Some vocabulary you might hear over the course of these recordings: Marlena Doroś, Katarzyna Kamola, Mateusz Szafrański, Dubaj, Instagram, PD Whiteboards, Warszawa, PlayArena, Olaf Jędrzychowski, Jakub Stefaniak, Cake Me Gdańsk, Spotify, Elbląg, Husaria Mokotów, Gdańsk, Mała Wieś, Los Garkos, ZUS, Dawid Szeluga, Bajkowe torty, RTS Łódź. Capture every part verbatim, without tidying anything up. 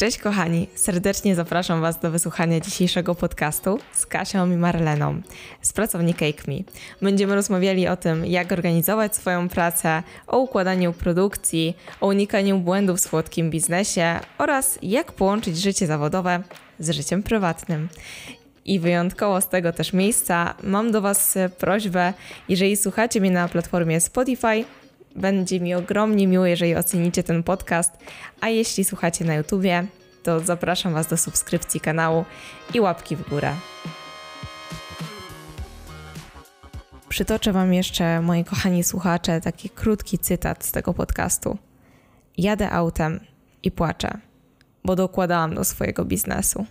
Cześć kochani, serdecznie zapraszam Was do wysłuchania dzisiejszego podcastu z Kasią i Marleną z pracowni Cake Me. Będziemy rozmawiali o tym, jak organizować swoją pracę, o układaniu produkcji, o unikaniu błędów w słodkim biznesie oraz jak połączyć życie zawodowe z życiem prywatnym. I wyjątkowo z tego też miejsca mam do Was prośbę, jeżeli słuchacie mnie na platformie Spotify, będzie mi ogromnie miło, jeżeli ocenicie ten podcast, a jeśli słuchacie na YouTubie, to zapraszam Was do subskrypcji kanału i łapki w górę. Przytoczę Wam jeszcze, moi kochani słuchacze, taki krótki cytat z tego podcastu. Jadę autem i płaczę, bo dokładałam do swojego biznesu.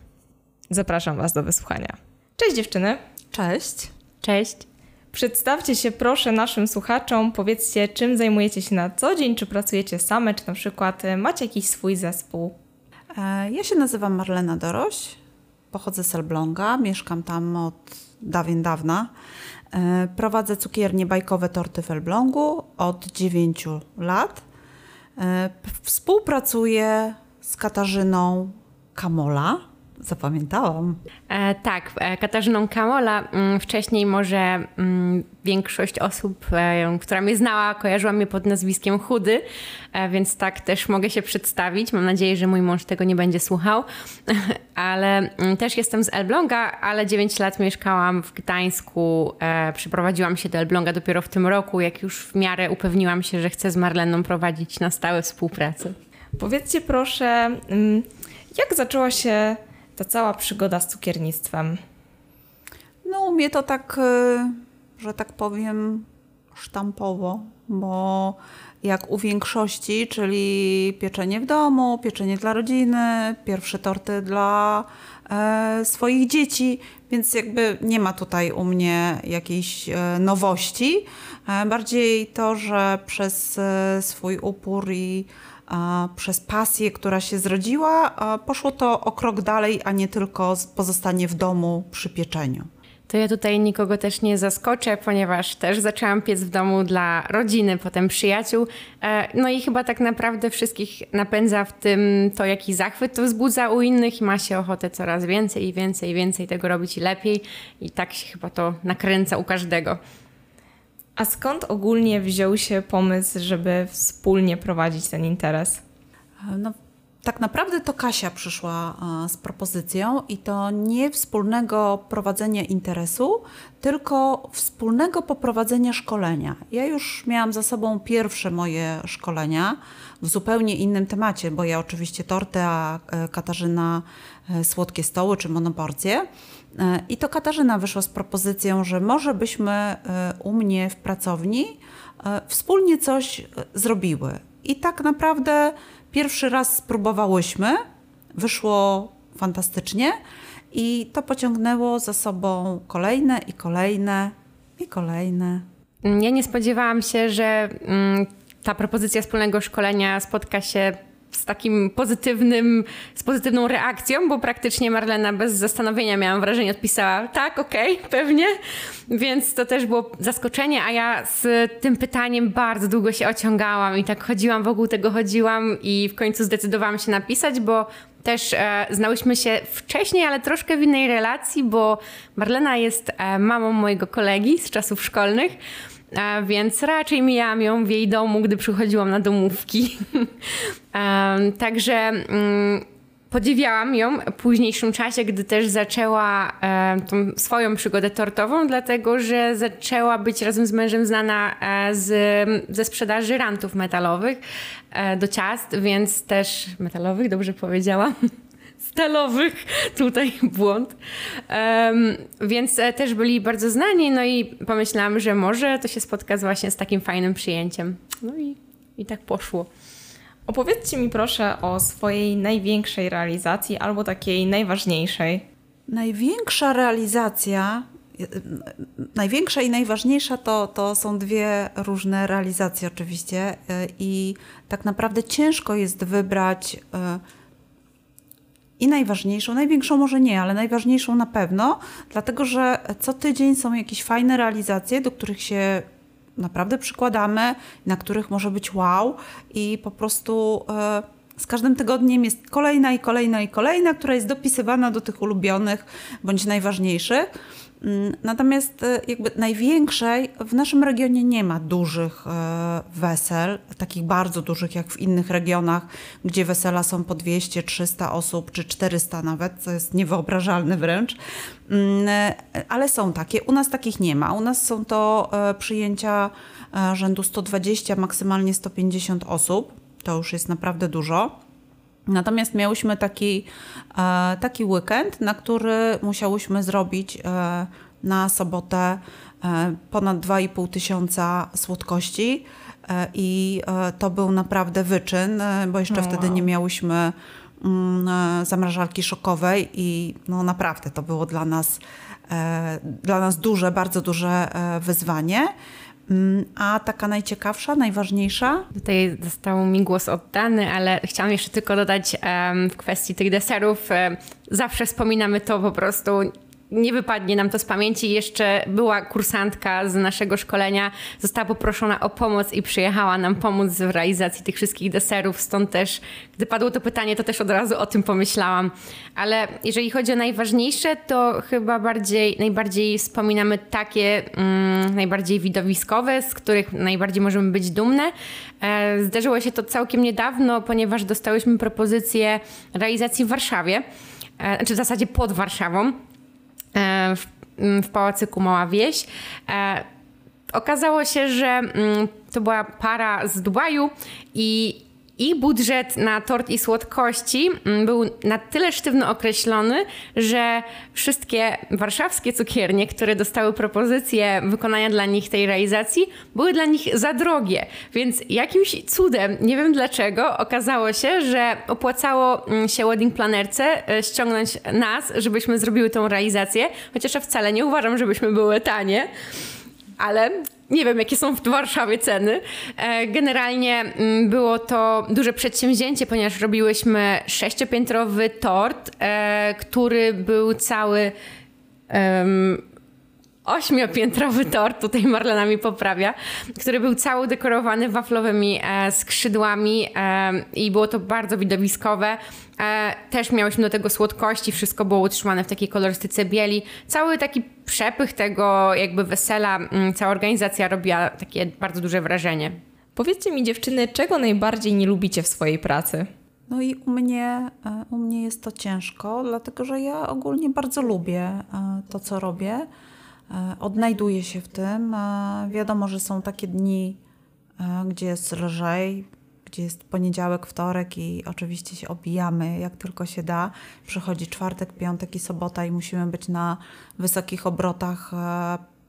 Zapraszam Was do wysłuchania. Cześć dziewczyny! Cześć! Cześć! Przedstawcie się proszę naszym słuchaczom, powiedzcie czym zajmujecie się na co dzień, czy pracujecie same, czy na przykład macie jakiś swój zespół. Ja się nazywam Marlena Doroś, pochodzę z Elbląga, mieszkam tam od dawien dawna. Prowadzę cukiernię Bajkowe Torty w Elblągu od dziewięciu lat. Współpracuję z Katarzyną Kamola. Zapamiętałam. E, tak, Katarzyną Kamola. Wcześniej może m, większość osób, e, która mnie znała, kojarzyła mnie pod nazwiskiem Chudy, e, więc tak też mogę się przedstawić. Mam nadzieję, że mój mąż tego nie będzie słuchał, ale m, też jestem z Elbląga, ale dziewięć lat mieszkałam w Gdańsku. E, przeprowadziłam się do Elbląga dopiero w tym roku, jak już w miarę upewniłam się, że chcę z Marleną prowadzić na stałe współpracę. Powiedzcie proszę, jak zaczęła się ta cała przygoda z cukiernictwem? No u mnie to tak, że tak powiem, sztampowo, bo jak u większości, czyli pieczenie w domu, pieczenie dla rodziny, pierwsze torty dla e, swoich dzieci, więc jakby nie ma tutaj u mnie jakiejś nowości. Bardziej to, że przez swój upór i przez pasję, która się zrodziła, poszło to o krok dalej, a nie tylko pozostanie w domu przy pieczeniu. To ja tutaj nikogo też nie zaskoczę, ponieważ też zaczęłam piec w domu dla rodziny, potem przyjaciół. No i chyba tak naprawdę wszystkich napędza w tym to, jaki zachwyt to wzbudza u innych i ma się ochotę coraz więcej i więcej i więcej tego robić i lepiej. I tak się chyba to nakręca u każdego. A skąd ogólnie wziął się pomysł, żeby wspólnie prowadzić ten interes? No, tak naprawdę to Kasia przyszła z propozycją i to nie wspólnego prowadzenia interesu, tylko wspólnego poprowadzenia szkolenia. Ja już miałam za sobą pierwsze moje szkolenia w zupełnie innym temacie, bo ja oczywiście torty, a Katarzyna słodkie stoły czy monoporcje. I to Katarzyna wyszła z propozycją, że może byśmy u mnie w pracowni wspólnie coś zrobiły. I tak naprawdę pierwszy raz spróbowałyśmy, wyszło fantastycznie i to pociągnęło za sobą kolejne i kolejne i kolejne. Ja nie spodziewałam się, że ta propozycja wspólnego szkolenia spotka się z takim pozytywnym, z pozytywną reakcją, bo praktycznie Marlena bez zastanowienia, miałam wrażenie, odpisała tak, okej, okay, pewnie, więc to też było zaskoczenie, a ja z tym pytaniem bardzo długo się ociągałam i tak chodziłam, wokół tego chodziłam i w końcu zdecydowałam się napisać, bo też e, znałyśmy się wcześniej, ale troszkę w innej relacji, bo Marlena jest e, mamą mojego kolegi z czasów szkolnych, A więc raczej mijałam ją w jej domu, gdy przychodziłam na domówki. um, także um, podziwiałam ją w późniejszym czasie, gdy też zaczęła um, tą swoją przygodę tortową, dlatego że zaczęła być razem z mężem znana z, ze sprzedaży rantów metalowych um, do ciast, więc też metalowych, dobrze powiedziałam. Stalowych, tutaj błąd. Um, więc też byli bardzo znani, no i pomyślałam, że może to się spotka z właśnie z takim fajnym przyjęciem. No i, i tak poszło. Opowiedzcie mi proszę o swojej największej realizacji albo takiej najważniejszej. Największa realizacja, największa i najważniejsza to, to są dwie różne realizacje oczywiście i tak naprawdę ciężko jest wybrać i najważniejszą, największą może nie, ale najważniejszą na pewno, dlatego że co tydzień są jakieś fajne realizacje, do których się naprawdę przykładamy, na których może być wow i po prostu Z każdym tygodniem jest kolejna i kolejna i kolejna, która jest dopisywana do tych ulubionych bądź najważniejszych. Natomiast jakby największej w naszym regionie nie ma dużych wesel, takich bardzo dużych jak w innych regionach, gdzie wesela są po dwieście, trzysta osób czy czterysta nawet, co jest niewyobrażalne wręcz, ale są takie. U nas takich nie ma. U nas są to przyjęcia rzędu sto dwadzieścia, maksymalnie sto pięćdziesiąt osób. To już jest naprawdę dużo. Natomiast miałyśmy taki, taki weekend, na który musiałyśmy zrobić na sobotę ponad dwa i pół tysiąca słodkości i to był naprawdę wyczyn, bo jeszcze wow. wtedy nie miałyśmy zamrażarki szokowej i no naprawdę to było dla nas, dla nas duże, bardzo duże wyzwanie. A taka najciekawsza, najważniejsza? Tutaj został mi głos oddany, ale chciałam jeszcze tylko dodać um, w kwestii tych deserów. Um, zawsze wspominamy to po prostu, nie wypadnie nam to z pamięci. Jeszcze była kursantka z naszego szkolenia, została poproszona o pomoc i przyjechała nam pomóc w realizacji tych wszystkich deserów. Stąd też, gdy padło to pytanie, to też od razu o tym pomyślałam. Ale jeżeli chodzi o najważniejsze, to chyba bardziej, najbardziej wspominamy takie mm, najbardziej widowiskowe, z których najbardziej możemy być dumne. E, zdarzyło się to całkiem niedawno, ponieważ dostałyśmy propozycję realizacji w Warszawie, e, znaczy w zasadzie pod Warszawą. W, w pałacyku Mała Wieś. E, okazało się, że mm, to była para z Dubaju i ich budżet na tort i słodkości mm, był na tyle sztywno określony, że wszystkie warszawskie cukiernie, które dostały propozycję wykonania dla nich tej realizacji, były dla nich za drogie. Więc jakimś cudem, nie wiem dlaczego, okazało się, że opłacało się wedding planerce ściągnąć nas, żebyśmy zrobiły tą realizację, chociaż ja wcale nie uważam, żebyśmy były tanie, ale... Nie wiem, jakie są w Warszawie ceny. Generalnie było to duże przedsięwzięcie, ponieważ robiłyśmy sześciopiętrowy tort, który był cały um, ośmiopiętrowy tort, tutaj Marlena mi poprawia, który był cały dekorowany waflowymi skrzydłami i było to bardzo widowiskowe. Też miałyśmy do tego słodkości, wszystko było utrzymane w takiej kolorystyce bieli. Cały taki przepych tego jakby wesela, cała organizacja robiła takie bardzo duże wrażenie. Powiedzcie mi, dziewczyny, czego najbardziej nie lubicie w swojej pracy? No i u mnie, u mnie jest to ciężko, dlatego że ja ogólnie bardzo lubię to, co robię. Odnajduję się w tym. Wiadomo, że są takie dni, gdzie jest lżej, gdzie jest poniedziałek, wtorek i oczywiście się obijamy, jak tylko się da. Przychodzi czwartek, piątek i sobota i musimy być na wysokich obrotach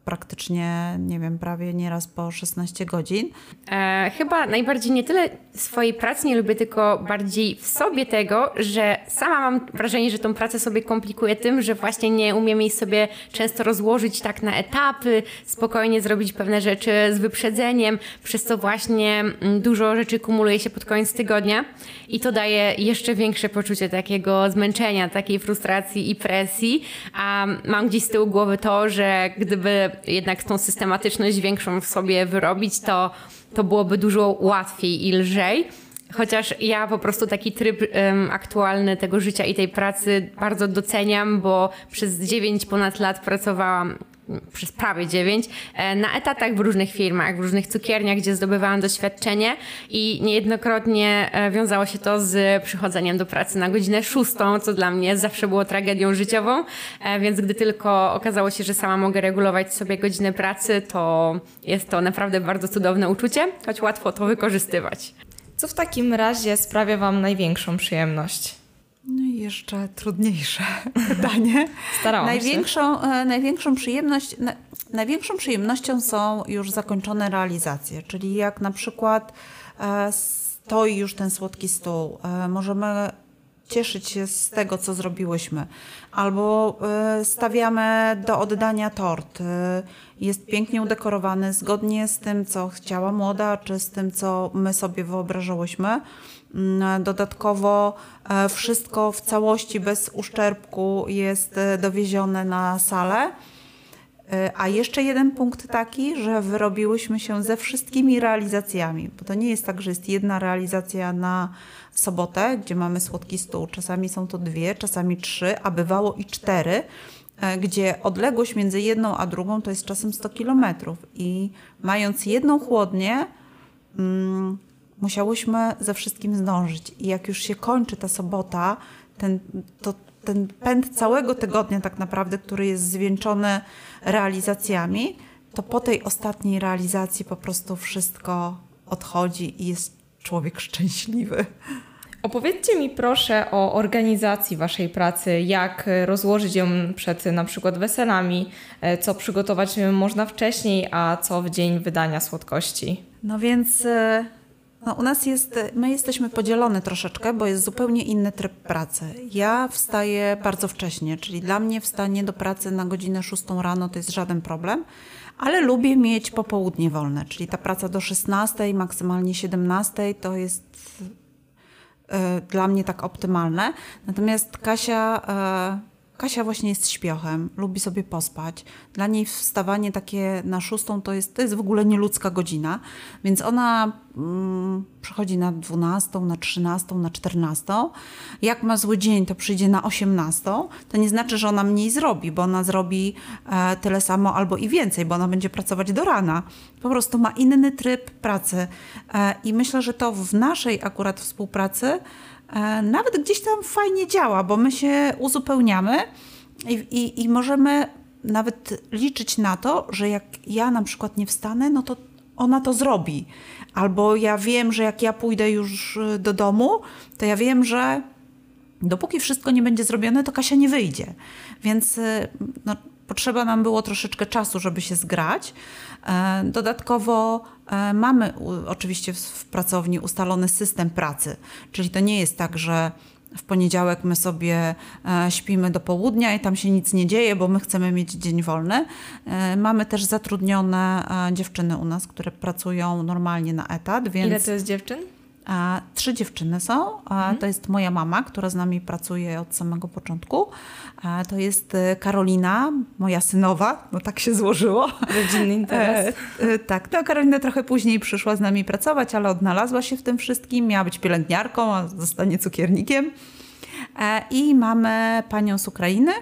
praktycznie, nie wiem, prawie nieraz po szesnaście godzin. E, chyba najbardziej nie tyle swojej pracy nie lubię, tylko bardziej w sobie tego, że sama mam wrażenie, że tą pracę sobie komplikuję tym, że właśnie nie umiem jej sobie często rozłożyć tak na etapy, spokojnie zrobić pewne rzeczy z wyprzedzeniem, przez co właśnie dużo rzeczy kumuluje się pod koniec tygodnia i to daje jeszcze większe poczucie takiego zmęczenia, takiej frustracji i presji, a mam gdzieś z tyłu głowy to, że gdyby jednak tą systematyczność większą w sobie wyrobić, to, to byłoby dużo łatwiej i lżej. Chociaż ja po prostu taki tryb um, aktualny tego życia i tej pracy bardzo doceniam, bo przez dziewięć ponad lat pracowałam, przez prawie dziewięć, na etatach w różnych firmach, w różnych cukierniach, gdzie zdobywałam doświadczenie i niejednokrotnie wiązało się to z przychodzeniem do pracy na godzinę szóstą, co dla mnie zawsze było tragedią życiową, więc gdy tylko okazało się, że sama mogę regulować sobie godzinę pracy, to jest to naprawdę bardzo cudowne uczucie, choć łatwo to wykorzystywać. Co w takim razie sprawia Wam największą przyjemność? No i jeszcze trudniejsze pytanie. Starałam największą, się. Największą, przyjemność, na, największą przyjemnością są już zakończone realizacje, czyli jak na przykład e, stoi już ten słodki stół, e, możemy cieszyć się z tego, co zrobiłyśmy, albo e, stawiamy do oddania tort, e, jest pięknie udekorowany zgodnie z tym, co chciała młoda, czy z tym, co my sobie wyobrażałyśmy. Dodatkowo wszystko w całości bez uszczerbku jest dowiezione na salę A jeszcze jeden punkt taki, że wyrobiłyśmy się ze wszystkimi realizacjami, bo to nie jest tak, że jest jedna realizacja na sobotę, gdzie mamy słodki stół. Czasami są to dwie, czasami trzy, a bywało i cztery, gdzie odległość między jedną a drugą to jest czasem sto kilometrów. I mając jedną chłodnię, mm, musiałyśmy ze wszystkim zdążyć. I jak już się kończy ta sobota, ten, to ten pęd całego tygodnia tak naprawdę, który jest zwieńczony realizacjami, to po tej ostatniej realizacji po prostu wszystko odchodzi i jest człowiek szczęśliwy. Opowiedzcie mi proszę o organizacji waszej pracy, jak rozłożyć ją przed na przykład weselami, co przygotować można wcześniej, a co w dzień wydania słodkości. No więc... No, u nas jest, my jesteśmy podzielone troszeczkę, bo jest zupełnie inny tryb pracy. Ja wstaję bardzo wcześnie, czyli dla mnie wstanie do pracy na godzinę szóstą rano to jest żaden problem, ale lubię mieć popołudnie wolne, czyli ta praca do szesnastej, maksymalnie siedemnastej to jest y, dla mnie tak optymalne. Natomiast Kasia, y, Kasia właśnie jest śpiochem, lubi sobie pospać. Dla niej wstawanie takie na szóstą to jest, to jest w ogóle nieludzka godzina, więc ona... przychodzi na dwunastą, na trzynastą, na czternastą. Jak ma zły dzień, to przyjdzie na osiemnastą. To nie znaczy, że ona mniej zrobi, bo ona zrobi tyle samo albo i więcej, bo ona będzie pracować do rana. Po prostu ma inny tryb pracy. I myślę, że to w naszej akurat współpracy nawet gdzieś tam fajnie działa, bo my się uzupełniamy i, i, i możemy nawet liczyć na to, że jak ja na przykład nie wstanę, no to ona to zrobi. Albo ja wiem, że jak ja pójdę już do domu, to ja wiem, że dopóki wszystko nie będzie zrobione, to Kasia nie wyjdzie. Więc no, potrzeba nam było troszeczkę czasu, żeby się zgrać. Dodatkowo mamy oczywiście w pracowni ustalony system pracy. Czyli to nie jest tak, że w poniedziałek my sobie śpimy do południa i tam się nic nie dzieje, bo my chcemy mieć dzień wolny. Mamy też zatrudnione dziewczyny u nas, które pracują normalnie na etat. Więc ile to jest dziewczyn? Trzy dziewczyny są. Mhm. To jest moja mama, która z nami pracuje od samego początku. To jest Karolina, moja synowa. No tak się złożyło. Rodzinny interes. Tak, no Karolina trochę później przyszła z nami pracować, ale odnalazła się w tym wszystkim. Miała być pielęgniarką, a zostanie cukiernikiem. I mamy panią z Ukrainy,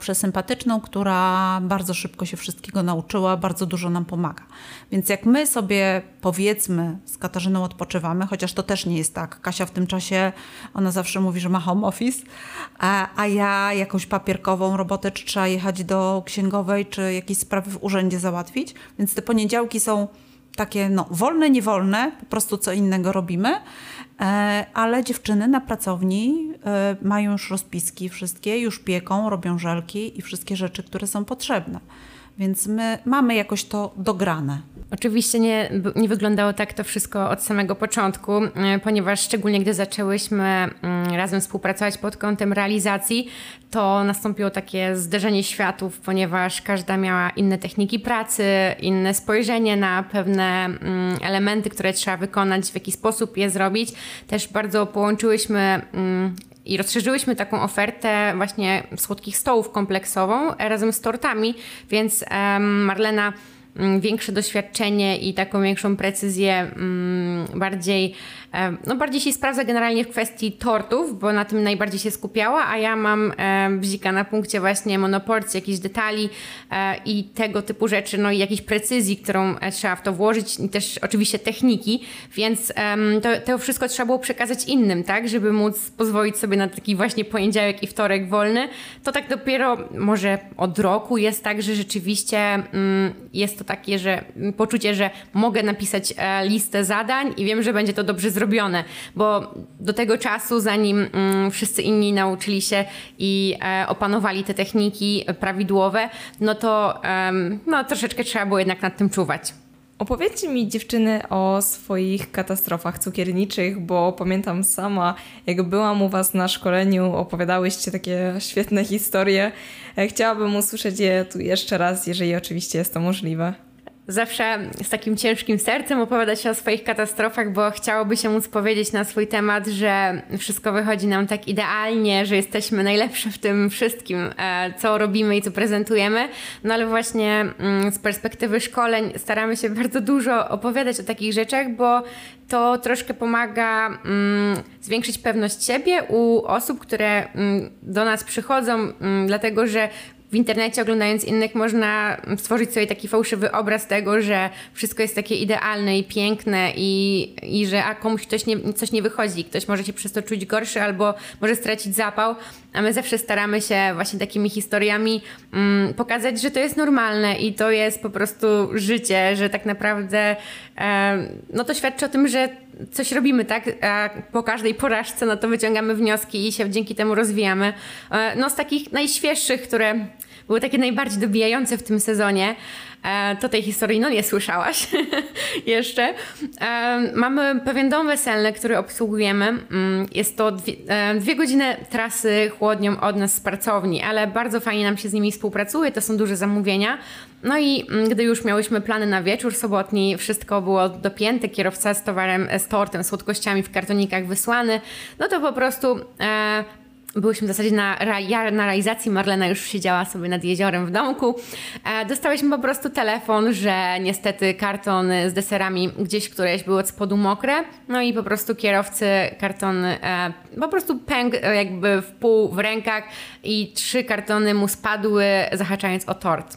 przesympatyczną, która bardzo szybko się wszystkiego nauczyła, bardzo dużo nam pomaga. Więc jak my sobie powiedzmy z Katarzyną odpoczywamy, chociaż to też nie jest tak. Kasia w tym czasie, ona zawsze mówi, że ma home office, a, a ja jakąś papierkową robotę, czy trzeba jechać do księgowej, czy jakieś sprawy w urzędzie załatwić. Więc te poniedziałki są takie no, wolne, niewolne, po prostu co innego robimy. Ale dziewczyny na pracowni mają już rozpiski wszystkie, już pieką, robią żelki i wszystkie rzeczy, które są potrzebne. Więc my mamy jakoś to dograne. Oczywiście nie, nie wyglądało tak to wszystko od samego początku, ponieważ szczególnie gdy zaczęłyśmy razem współpracować pod kątem realizacji, to nastąpiło takie zderzenie światów, ponieważ każda miała inne techniki pracy, inne spojrzenie na pewne elementy, które trzeba wykonać, w jaki sposób je zrobić. Też bardzo połączyłyśmy... I rozszerzyłyśmy taką ofertę właśnie słodkich stołów kompleksową razem z tortami, więc Marlena większe doświadczenie i taką większą precyzję bardziej, no bardziej się sprawdza generalnie w kwestii tortów, bo na tym najbardziej się skupiała, a ja mam bzika na punkcie właśnie monoporcji, jakichś detali i tego typu rzeczy, no i jakiejś precyzji, którą trzeba w to włożyć i też oczywiście techniki, więc to, to wszystko trzeba było przekazać innym, tak, żeby móc pozwolić sobie na taki właśnie poniedziałek i wtorek wolny. To tak dopiero może od roku jest tak, że rzeczywiście jest to takie, że poczucie, że mogę napisać listę zadań i wiem, że będzie to dobrze zrobione, bo do tego czasu, zanim wszyscy inni nauczyli się i opanowali te techniki prawidłowe, no to no, troszeczkę trzeba było jednak nad tym czuwać. Opowiedzcie mi dziewczyny o swoich katastrofach cukierniczych, bo pamiętam sama, jak byłam u was na szkoleniu, opowiadałyście takie świetne historie. Chciałabym usłyszeć je tu jeszcze raz, jeżeli oczywiście jest to możliwe. zawsze z takim ciężkim sercem opowiada się o swoich katastrofach, bo chciałoby się móc powiedzieć na swój temat, że wszystko wychodzi nam tak idealnie, że jesteśmy najlepsze w tym wszystkim, co robimy i co prezentujemy. No ale właśnie z perspektywy szkoleń staramy się bardzo dużo opowiadać o takich rzeczach, bo to troszkę pomaga mm, zwiększyć pewność siebie u osób, które mm, do nas przychodzą, mm, dlatego że w internecie oglądając innych można stworzyć sobie taki fałszywy obraz tego, że wszystko jest takie idealne i piękne i, i że a komuś coś nie, coś nie wychodzi, ktoś może się przez to czuć gorszy albo może stracić zapał, a my zawsze staramy się właśnie takimi historiami mm, pokazać, że to jest normalne i to jest po prostu życie, że tak naprawdę e, no to świadczy o tym, że coś robimy, tak? A po każdej porażce no to wyciągamy wnioski i się dzięki temu rozwijamy. E, no z takich najświeższych, które były takie najbardziej dobijające w tym sezonie, to tej historii no nie słyszałaś jeszcze. Mamy pewien dom weselny, który obsługujemy. Jest to dwie, dwie godziny trasy chłodnią od nas z pracowni, ale bardzo fajnie nam się z nimi współpracuje, to są duże zamówienia. No i gdy już miałyśmy plany na wieczór sobotni, wszystko było dopięte, kierowca z towarem, z tortem, słodkościami w kartonikach wysłany, no to po prostu e, byłyśmy w zasadzie na, ja na realizacji, Marlena już siedziała sobie nad jeziorem w domku. E, dostałyśmy po prostu telefon, że niestety karton z deserami gdzieś któreś było od spodu mokre. No i po prostu kierowcy karton e, po prostu pękł jakby w pół w rękach i trzy kartony mu spadły, zahaczając o tort.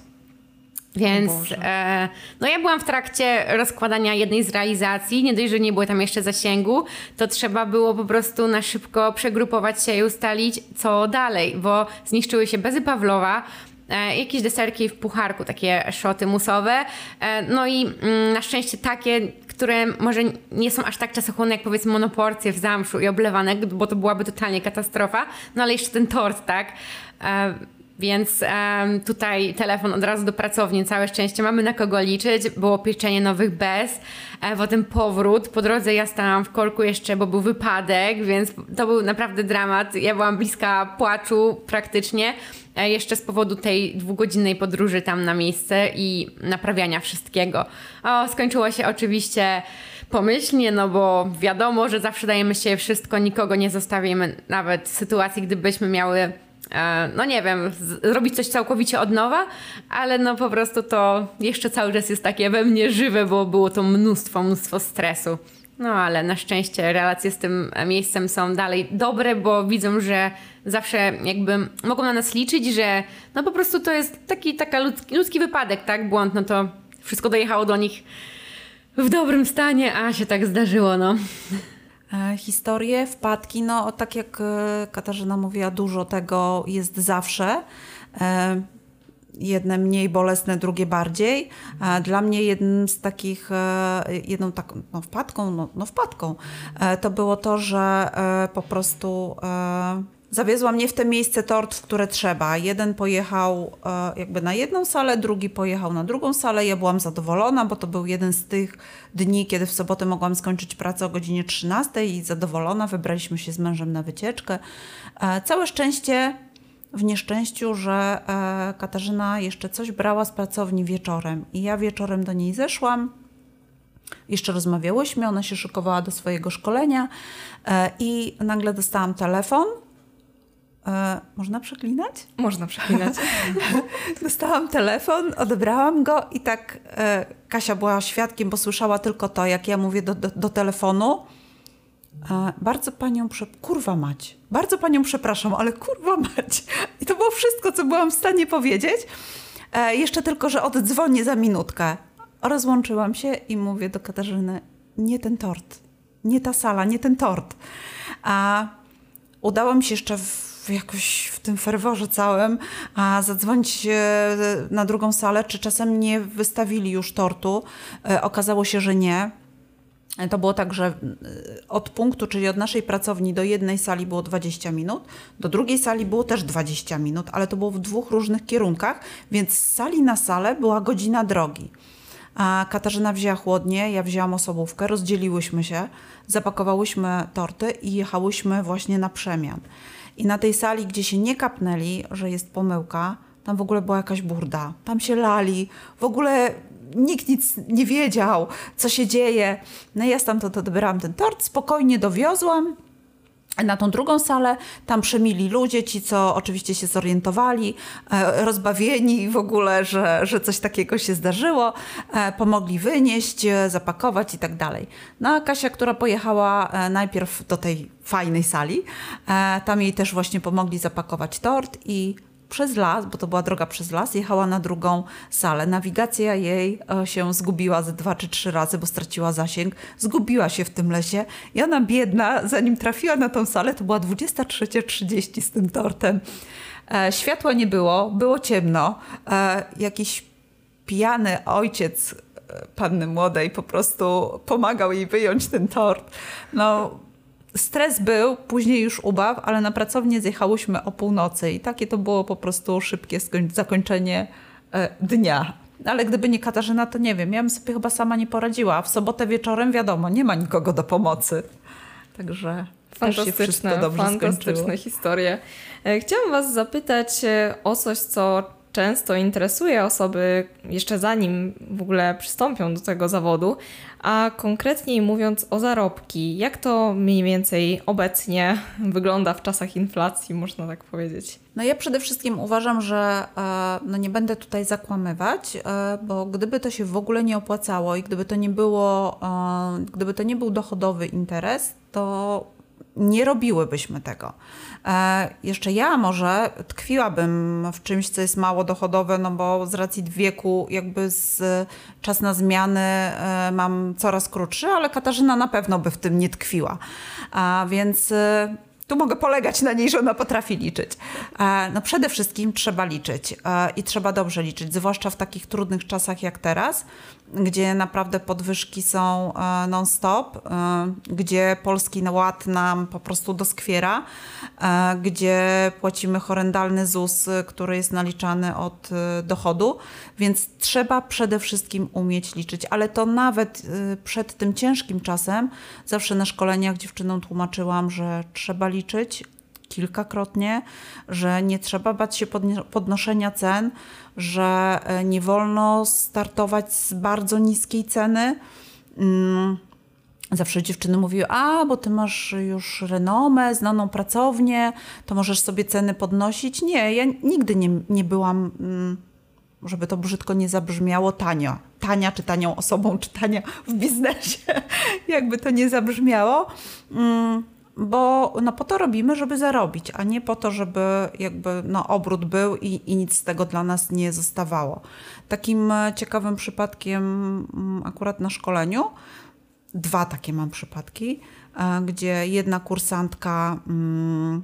Więc e, no ja byłam w trakcie rozkładania jednej z realizacji, nie dość, że nie było tam jeszcze zasięgu, to trzeba było po prostu na szybko przegrupować się i ustalić co dalej, bo zniszczyły się bezy Pawlowa, e, jakieś deserki w pucharku, takie szoty musowe, e, no i mm, na szczęście takie, które może nie są aż tak czasochłonne jak powiedzmy monoporcje w zamszu i oblewane, bo to byłaby totalnie katastrofa, no ale jeszcze ten tort, tak? E, Więc um, tutaj telefon od razu do pracowni, całe szczęście, mamy na kogo liczyć, było pieczenie nowych bez, e, potem powrót, po drodze ja stałam w korku jeszcze, bo był wypadek, więc to był naprawdę dramat, ja byłam bliska płaczu praktycznie, e, jeszcze z powodu tej dwugodzinnej podróży tam na miejsce i naprawiania wszystkiego. O, skończyło się oczywiście pomyślnie, no bo wiadomo, że zawsze dajemy się wszystko, nikogo nie zostawimy, nawet w sytuacji, gdybyśmy miały no nie wiem, zrobić coś całkowicie od nowa, ale no po prostu to jeszcze cały czas jest takie we mnie żywe, bo było to mnóstwo, mnóstwo stresu. No ale na szczęście relacje z tym miejscem są dalej dobre, bo widzą, że zawsze jakby mogą na nas liczyć, że no po prostu to jest taki taka ludzki, ludzki wypadek, tak? Błąd, no to wszystko dojechało do nich w dobrym stanie, a się tak zdarzyło, no. Historie, wpadki, no tak jak Katarzyna mówiła, dużo tego jest zawsze. Jedne mniej bolesne, drugie bardziej. Dla mnie jednym z takich, jedną taką no wpadką, no, no wpadką, to było to, że po prostu zawiezła mnie w te miejsce tort, w które trzeba. Jeden pojechał jakby na jedną salę, drugi pojechał na drugą salę. Ja byłam zadowolona, bo to był jeden z tych dni, kiedy w sobotę mogłam skończyć pracę o godzinie trzynastej i zadowolona. Wybraliśmy się z mężem na wycieczkę. Całe szczęście w nieszczęściu, że Katarzyna jeszcze coś brała z pracowni wieczorem. I ja wieczorem do niej zeszłam. Jeszcze rozmawiałyśmy, ona się szykowała do swojego szkolenia i nagle dostałam telefon. E, można przeklinać? Można przeklinać. Dostałam telefon, odebrałam go i tak e, Kasia była świadkiem, bo słyszała tylko to, jak ja mówię do, do, do telefonu. E, bardzo panią, prze... kurwa mać, bardzo panią przepraszam, ale kurwa mać. I to było wszystko, co byłam w stanie powiedzieć. E, jeszcze tylko, że oddzwonię za minutkę. Rozłączyłam się i mówię do Katarzyny, nie ten tort, nie ta sala, nie ten tort. A udało mi się jeszcze w jakoś w tym ferworze całym, a zadzwonić na drugą salę, czy czasem nie wystawili już tortu. Okazało się, że nie. To było tak, że od punktu, czyli od naszej pracowni do jednej sali było dwadzieścia minut, do drugiej sali było też dwadzieścia minut, ale to było w dwóch różnych kierunkach, więc z sali na salę była godzina drogi. A Katarzyna wzięła chłodnię, ja wzięłam osobówkę, rozdzieliłyśmy się, zapakowałyśmy torty i jechałyśmy właśnie na przemian. I na tej sali, gdzie się nie kapnęli, że jest pomyłka, tam w ogóle była jakaś burda. Tam się lali. W ogóle nikt nic nie wiedział, co się dzieje. No i ja stamtąd odbierałam ten tort, spokojnie dowiozłam na tą drugą salę, tam przemili ludzie, ci co oczywiście się zorientowali, rozbawieni w ogóle, że, że coś takiego się zdarzyło, pomogli wynieść, zapakować i tak dalej. No a Kasia, która pojechała najpierw do tej fajnej sali, tam jej też właśnie pomogli zapakować tort i przez las, bo to była droga przez las, jechała na drugą salę. Nawigacja jej się zgubiła ze dwa czy trzy razy, bo straciła zasięg. Zgubiła się w tym lesie i ona biedna, zanim trafiła na tą salę, to była dwudziesta trzecia trzydzieści z tym tortem. E, światła nie było, było ciemno. E, jakiś pijany ojciec panny młodej po prostu pomagał jej wyjąć ten tort. No... Stres był, później już ubaw, ale na pracownię zjechałyśmy o północy i takie to było po prostu szybkie zakończenie dnia. Ale gdyby nie Katarzyna, to nie wiem, ja bym sobie chyba sama nie poradziła. W sobotę wieczorem, wiadomo, nie ma nikogo do pomocy. Także też się wszystko dobrze skończyło. Fantastyczne historie. Chciałam Was zapytać o coś, co często interesuje osoby jeszcze zanim w ogóle przystąpią do tego zawodu, a konkretniej mówiąc o zarobki. Jak to mniej więcej obecnie wygląda w czasach inflacji, można tak powiedzieć? No ja przede wszystkim uważam, że no nie będę tutaj zakłamywać, bo gdyby to się w ogóle nie opłacało i gdyby to nie było, gdyby to nie był dochodowy interes, to nie robiłybyśmy tego. E, jeszcze ja może tkwiłabym w czymś, co jest mało dochodowe, no bo z racji wieku jakby z, czas na zmiany e, mam coraz krótszy, ale Katarzyna na pewno by w tym nie tkwiła. A więc e, tu mogę polegać na niej, że ona potrafi liczyć. E, no przede wszystkim trzeba liczyć e, i trzeba dobrze liczyć, zwłaszcza w takich trudnych czasach jak teraz, gdzie naprawdę podwyżki są non-stop, gdzie Polski Ład nam po prostu doskwiera, gdzie płacimy horrendalny Z U S, który jest naliczany od dochodu, więc trzeba przede wszystkim umieć liczyć, ale to nawet przed tym ciężkim czasem, zawsze na szkoleniach dziewczynom tłumaczyłam, że trzeba liczyć kilkakrotnie, że nie trzeba bać się podnoszenia cen, że nie wolno startować z bardzo niskiej ceny. Zawsze dziewczyny mówiły, a bo ty masz już renomę, znaną pracownię, to możesz sobie ceny podnosić. Nie, ja nigdy nie, nie byłam, żeby to brzydko nie zabrzmiało, tanio. Tania czy tanią osobą, czy tania w biznesie, jakby to nie zabrzmiało. Bo no, po to robimy, żeby zarobić, a nie po to, żeby jakby no, obrót był i, i nic z tego dla nas nie zostawało. Takim ciekawym przypadkiem akurat na szkoleniu, dwa takie mam przypadki, gdzie jedna kursantka mm,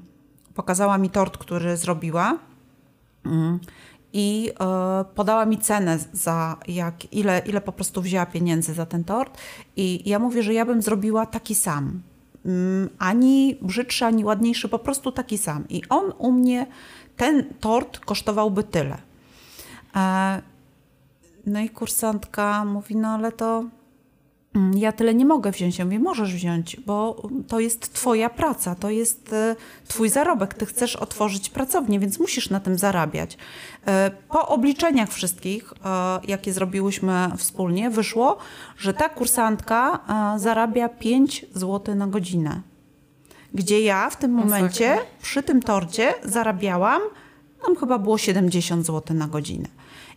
pokazała mi tort, który zrobiła mm, i y, podała mi cenę, za jak, ile, ile po prostu wzięła pieniędzy za ten tort i ja mówię, że ja bym zrobiła taki sam. Ani brzydszy, ani ładniejszy, po prostu taki sam. I on u mnie, ten tort kosztowałby tyle. No i kursantka mówi, no ale to ja tyle nie mogę wziąć. Ja mówię, możesz wziąć, bo to jest twoja praca, to jest twój zarobek. Ty chcesz otworzyć pracownię, więc musisz na tym zarabiać. Po obliczeniach wszystkich, jakie zrobiłyśmy wspólnie, wyszło, że ta kursantka zarabia pięć złotych na godzinę. Gdzie ja w tym momencie, przy tym torcie zarabiałam, tam chyba było siedemdziesiąt złotych na godzinę.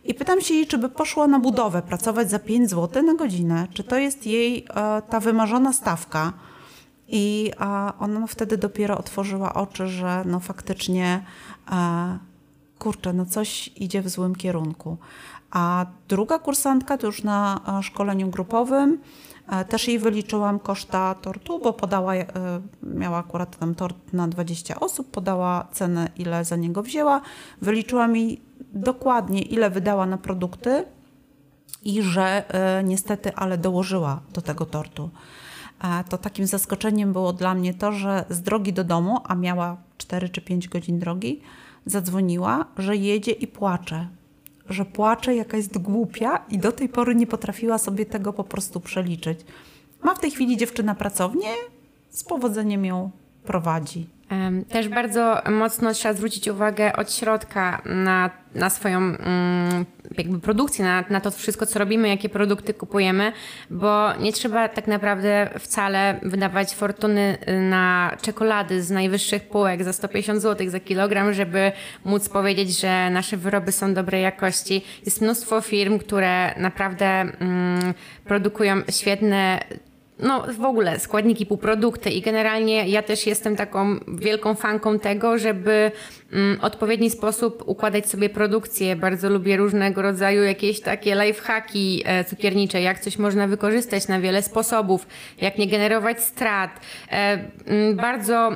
I pytam się jej, czy by poszła na budowę, pracować za pięć złotych na godzinę, czy to jest jej e, ta wymarzona stawka. I e, ona wtedy dopiero otworzyła oczy, że no faktycznie, e, kurczę, no coś idzie w złym kierunku. A druga kursantka, to już na szkoleniu grupowym, e, też jej wyliczyłam koszta tortu, bo podała, e, miała akurat tam tort na dwadzieścia osób, podała cenę, ile za niego wzięła, wyliczyła mi dokładnie ile wydała na produkty i że e, niestety, ale dołożyła do tego tortu. E, to takim zaskoczeniem było dla mnie to, że z drogi do domu, a miała cztery czy pięć godzin drogi, zadzwoniła, że jedzie i płacze. Że płacze, jaka jest głupia i do tej pory nie potrafiła sobie tego po prostu przeliczyć. Ma w tej chwili dziewczyna pracownię, z powodzeniem ją prowadzi. Też bardzo mocno trzeba zwrócić uwagę od środka na, na swoją jakby produkcję, na, na to wszystko, co robimy, jakie produkty kupujemy, bo nie trzeba tak naprawdę wcale wydawać fortuny na czekolady z najwyższych półek za sto pięćdziesiąt złotych za kilogram, żeby móc powiedzieć, że nasze wyroby są dobrej jakości. Jest mnóstwo firm, które naprawdę mm, produkują świetne no w ogóle składniki, półprodukty i generalnie ja też jestem taką wielką fanką tego, żeby w odpowiedni sposób układać sobie produkcję. Bardzo lubię różnego rodzaju jakieś takie lifehacki cukiernicze, jak coś można wykorzystać na wiele sposobów, jak nie generować strat. Bardzo,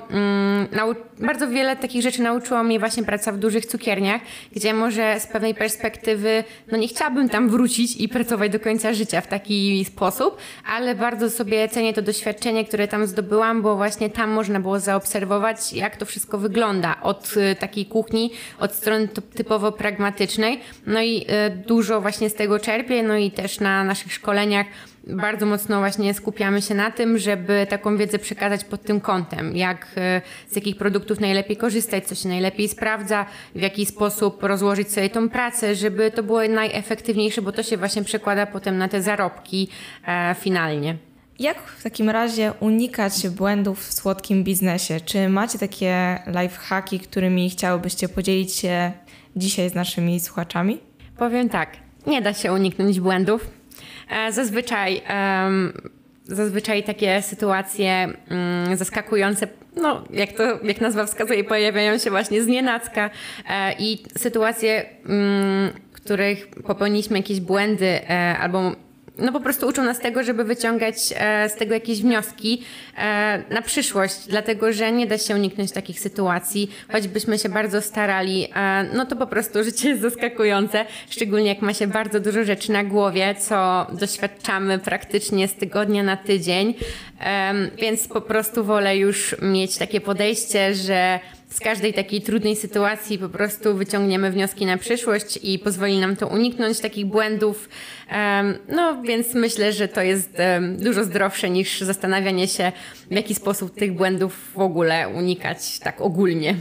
bardzo wiele takich rzeczy nauczyła mnie właśnie praca w dużych cukierniach, gdzie może z pewnej perspektywy no nie chciałabym tam wrócić i pracować do końca życia w taki sposób, ale bardzo sobie cenię to doświadczenie, które tam zdobyłam, bo właśnie tam można było zaobserwować, jak to wszystko wygląda od takiej kuchni, od strony typowo pragmatycznej. No i dużo właśnie z tego czerpię, no i też na naszych szkoleniach bardzo mocno właśnie skupiamy się na tym, żeby taką wiedzę przekazać pod tym kątem, jak z jakich produktów najlepiej korzystać, co się najlepiej sprawdza, w jaki sposób rozłożyć sobie tą pracę, żeby to było najefektywniejsze, bo to się właśnie przekłada potem na te zarobki e, finalnie. Jak w takim razie unikać błędów w słodkim biznesie? Czy macie takie lifehacki, którymi chciałybyście podzielić się dzisiaj z naszymi słuchaczami? Powiem tak, nie da się uniknąć błędów. Zazwyczaj, zazwyczaj takie sytuacje zaskakujące, no jak to, jak nazwa wskazuje, pojawiają się właśnie znienacka i sytuacje, w których popełniliśmy jakieś błędy albo no po prostu uczą nas tego, żeby wyciągać z tego jakieś wnioski na przyszłość, dlatego że nie da się uniknąć takich sytuacji, choćbyśmy się bardzo starali, no to po prostu życie jest zaskakujące, szczególnie jak ma się bardzo dużo rzeczy na głowie, co doświadczamy praktycznie z tygodnia na tydzień, więc po prostu wolę już mieć takie podejście, że z każdej takiej trudnej sytuacji po prostu wyciągniemy wnioski na przyszłość i pozwoli nam to uniknąć takich błędów. No więc myślę, że to jest dużo zdrowsze niż zastanawianie się, w jaki sposób tych błędów w ogóle unikać tak ogólnie.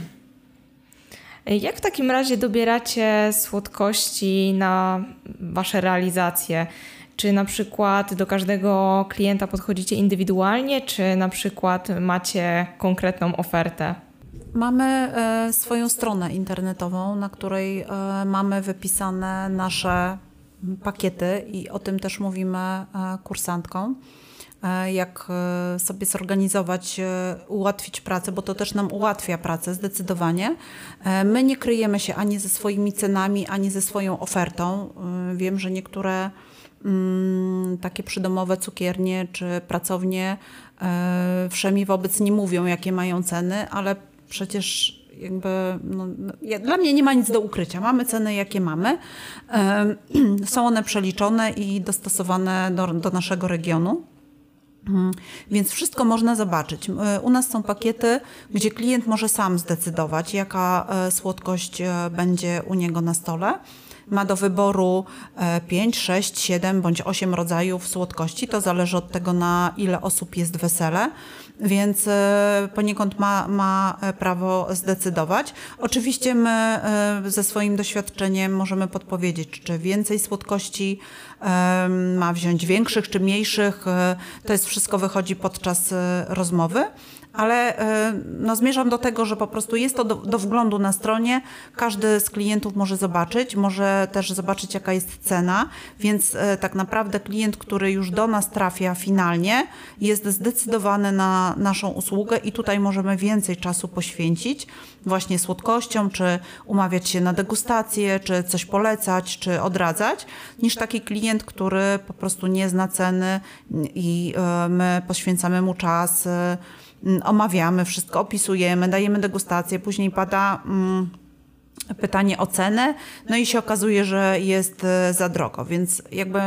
Jak w takim razie dobieracie słodkości na wasze realizacje? Czy na przykład do każdego klienta podchodzicie indywidualnie, czy na przykład macie konkretną ofertę? Mamy swoją stronę internetową, na której mamy wypisane nasze pakiety i o tym też mówimy kursantkom, jak sobie zorganizować, ułatwić pracę, bo to też nam ułatwia pracę zdecydowanie. My nie kryjemy się ani ze swoimi cenami, ani ze swoją ofertą. Wiem, że niektóre takie przydomowe cukiernie czy pracownie wszemi wobec nie mówią, jakie mają ceny, ale przecież jakby, no, ja, dla mnie nie ma nic do ukrycia. Mamy ceny, jakie mamy. Yy, są one przeliczone i dostosowane do, do naszego regionu. Yy, więc wszystko można zobaczyć. Yy, u nas są pakiety, gdzie klient może sam zdecydować, jaka yy, słodkość yy, będzie u niego na stole. Ma do wyboru pięć, sześć, siedem bądź osiem rodzajów słodkości. To zależy od tego, na ile osób jest wesele, więc poniekąd ma, ma prawo zdecydować. Oczywiście my ze swoim doświadczeniem możemy podpowiedzieć, czy więcej słodkości ma wziąć, większych czy mniejszych. To jest wszystko wychodzi podczas rozmowy. Ale no, zmierzam do tego, że po prostu jest to do, do wglądu na stronie. Każdy z klientów może zobaczyć, może też zobaczyć, jaka jest cena, więc tak naprawdę klient, który już do nas trafia finalnie, jest zdecydowany na naszą usługę i tutaj możemy więcej czasu poświęcić właśnie słodkościom, czy umawiać się na degustację, czy coś polecać, czy odradzać, niż taki klient, który po prostu nie zna ceny i my poświęcamy mu czas, omawiamy wszystko, opisujemy, dajemy degustację, później pada mm, pytanie o cenę, no i się okazuje, że jest za drogo, więc jakby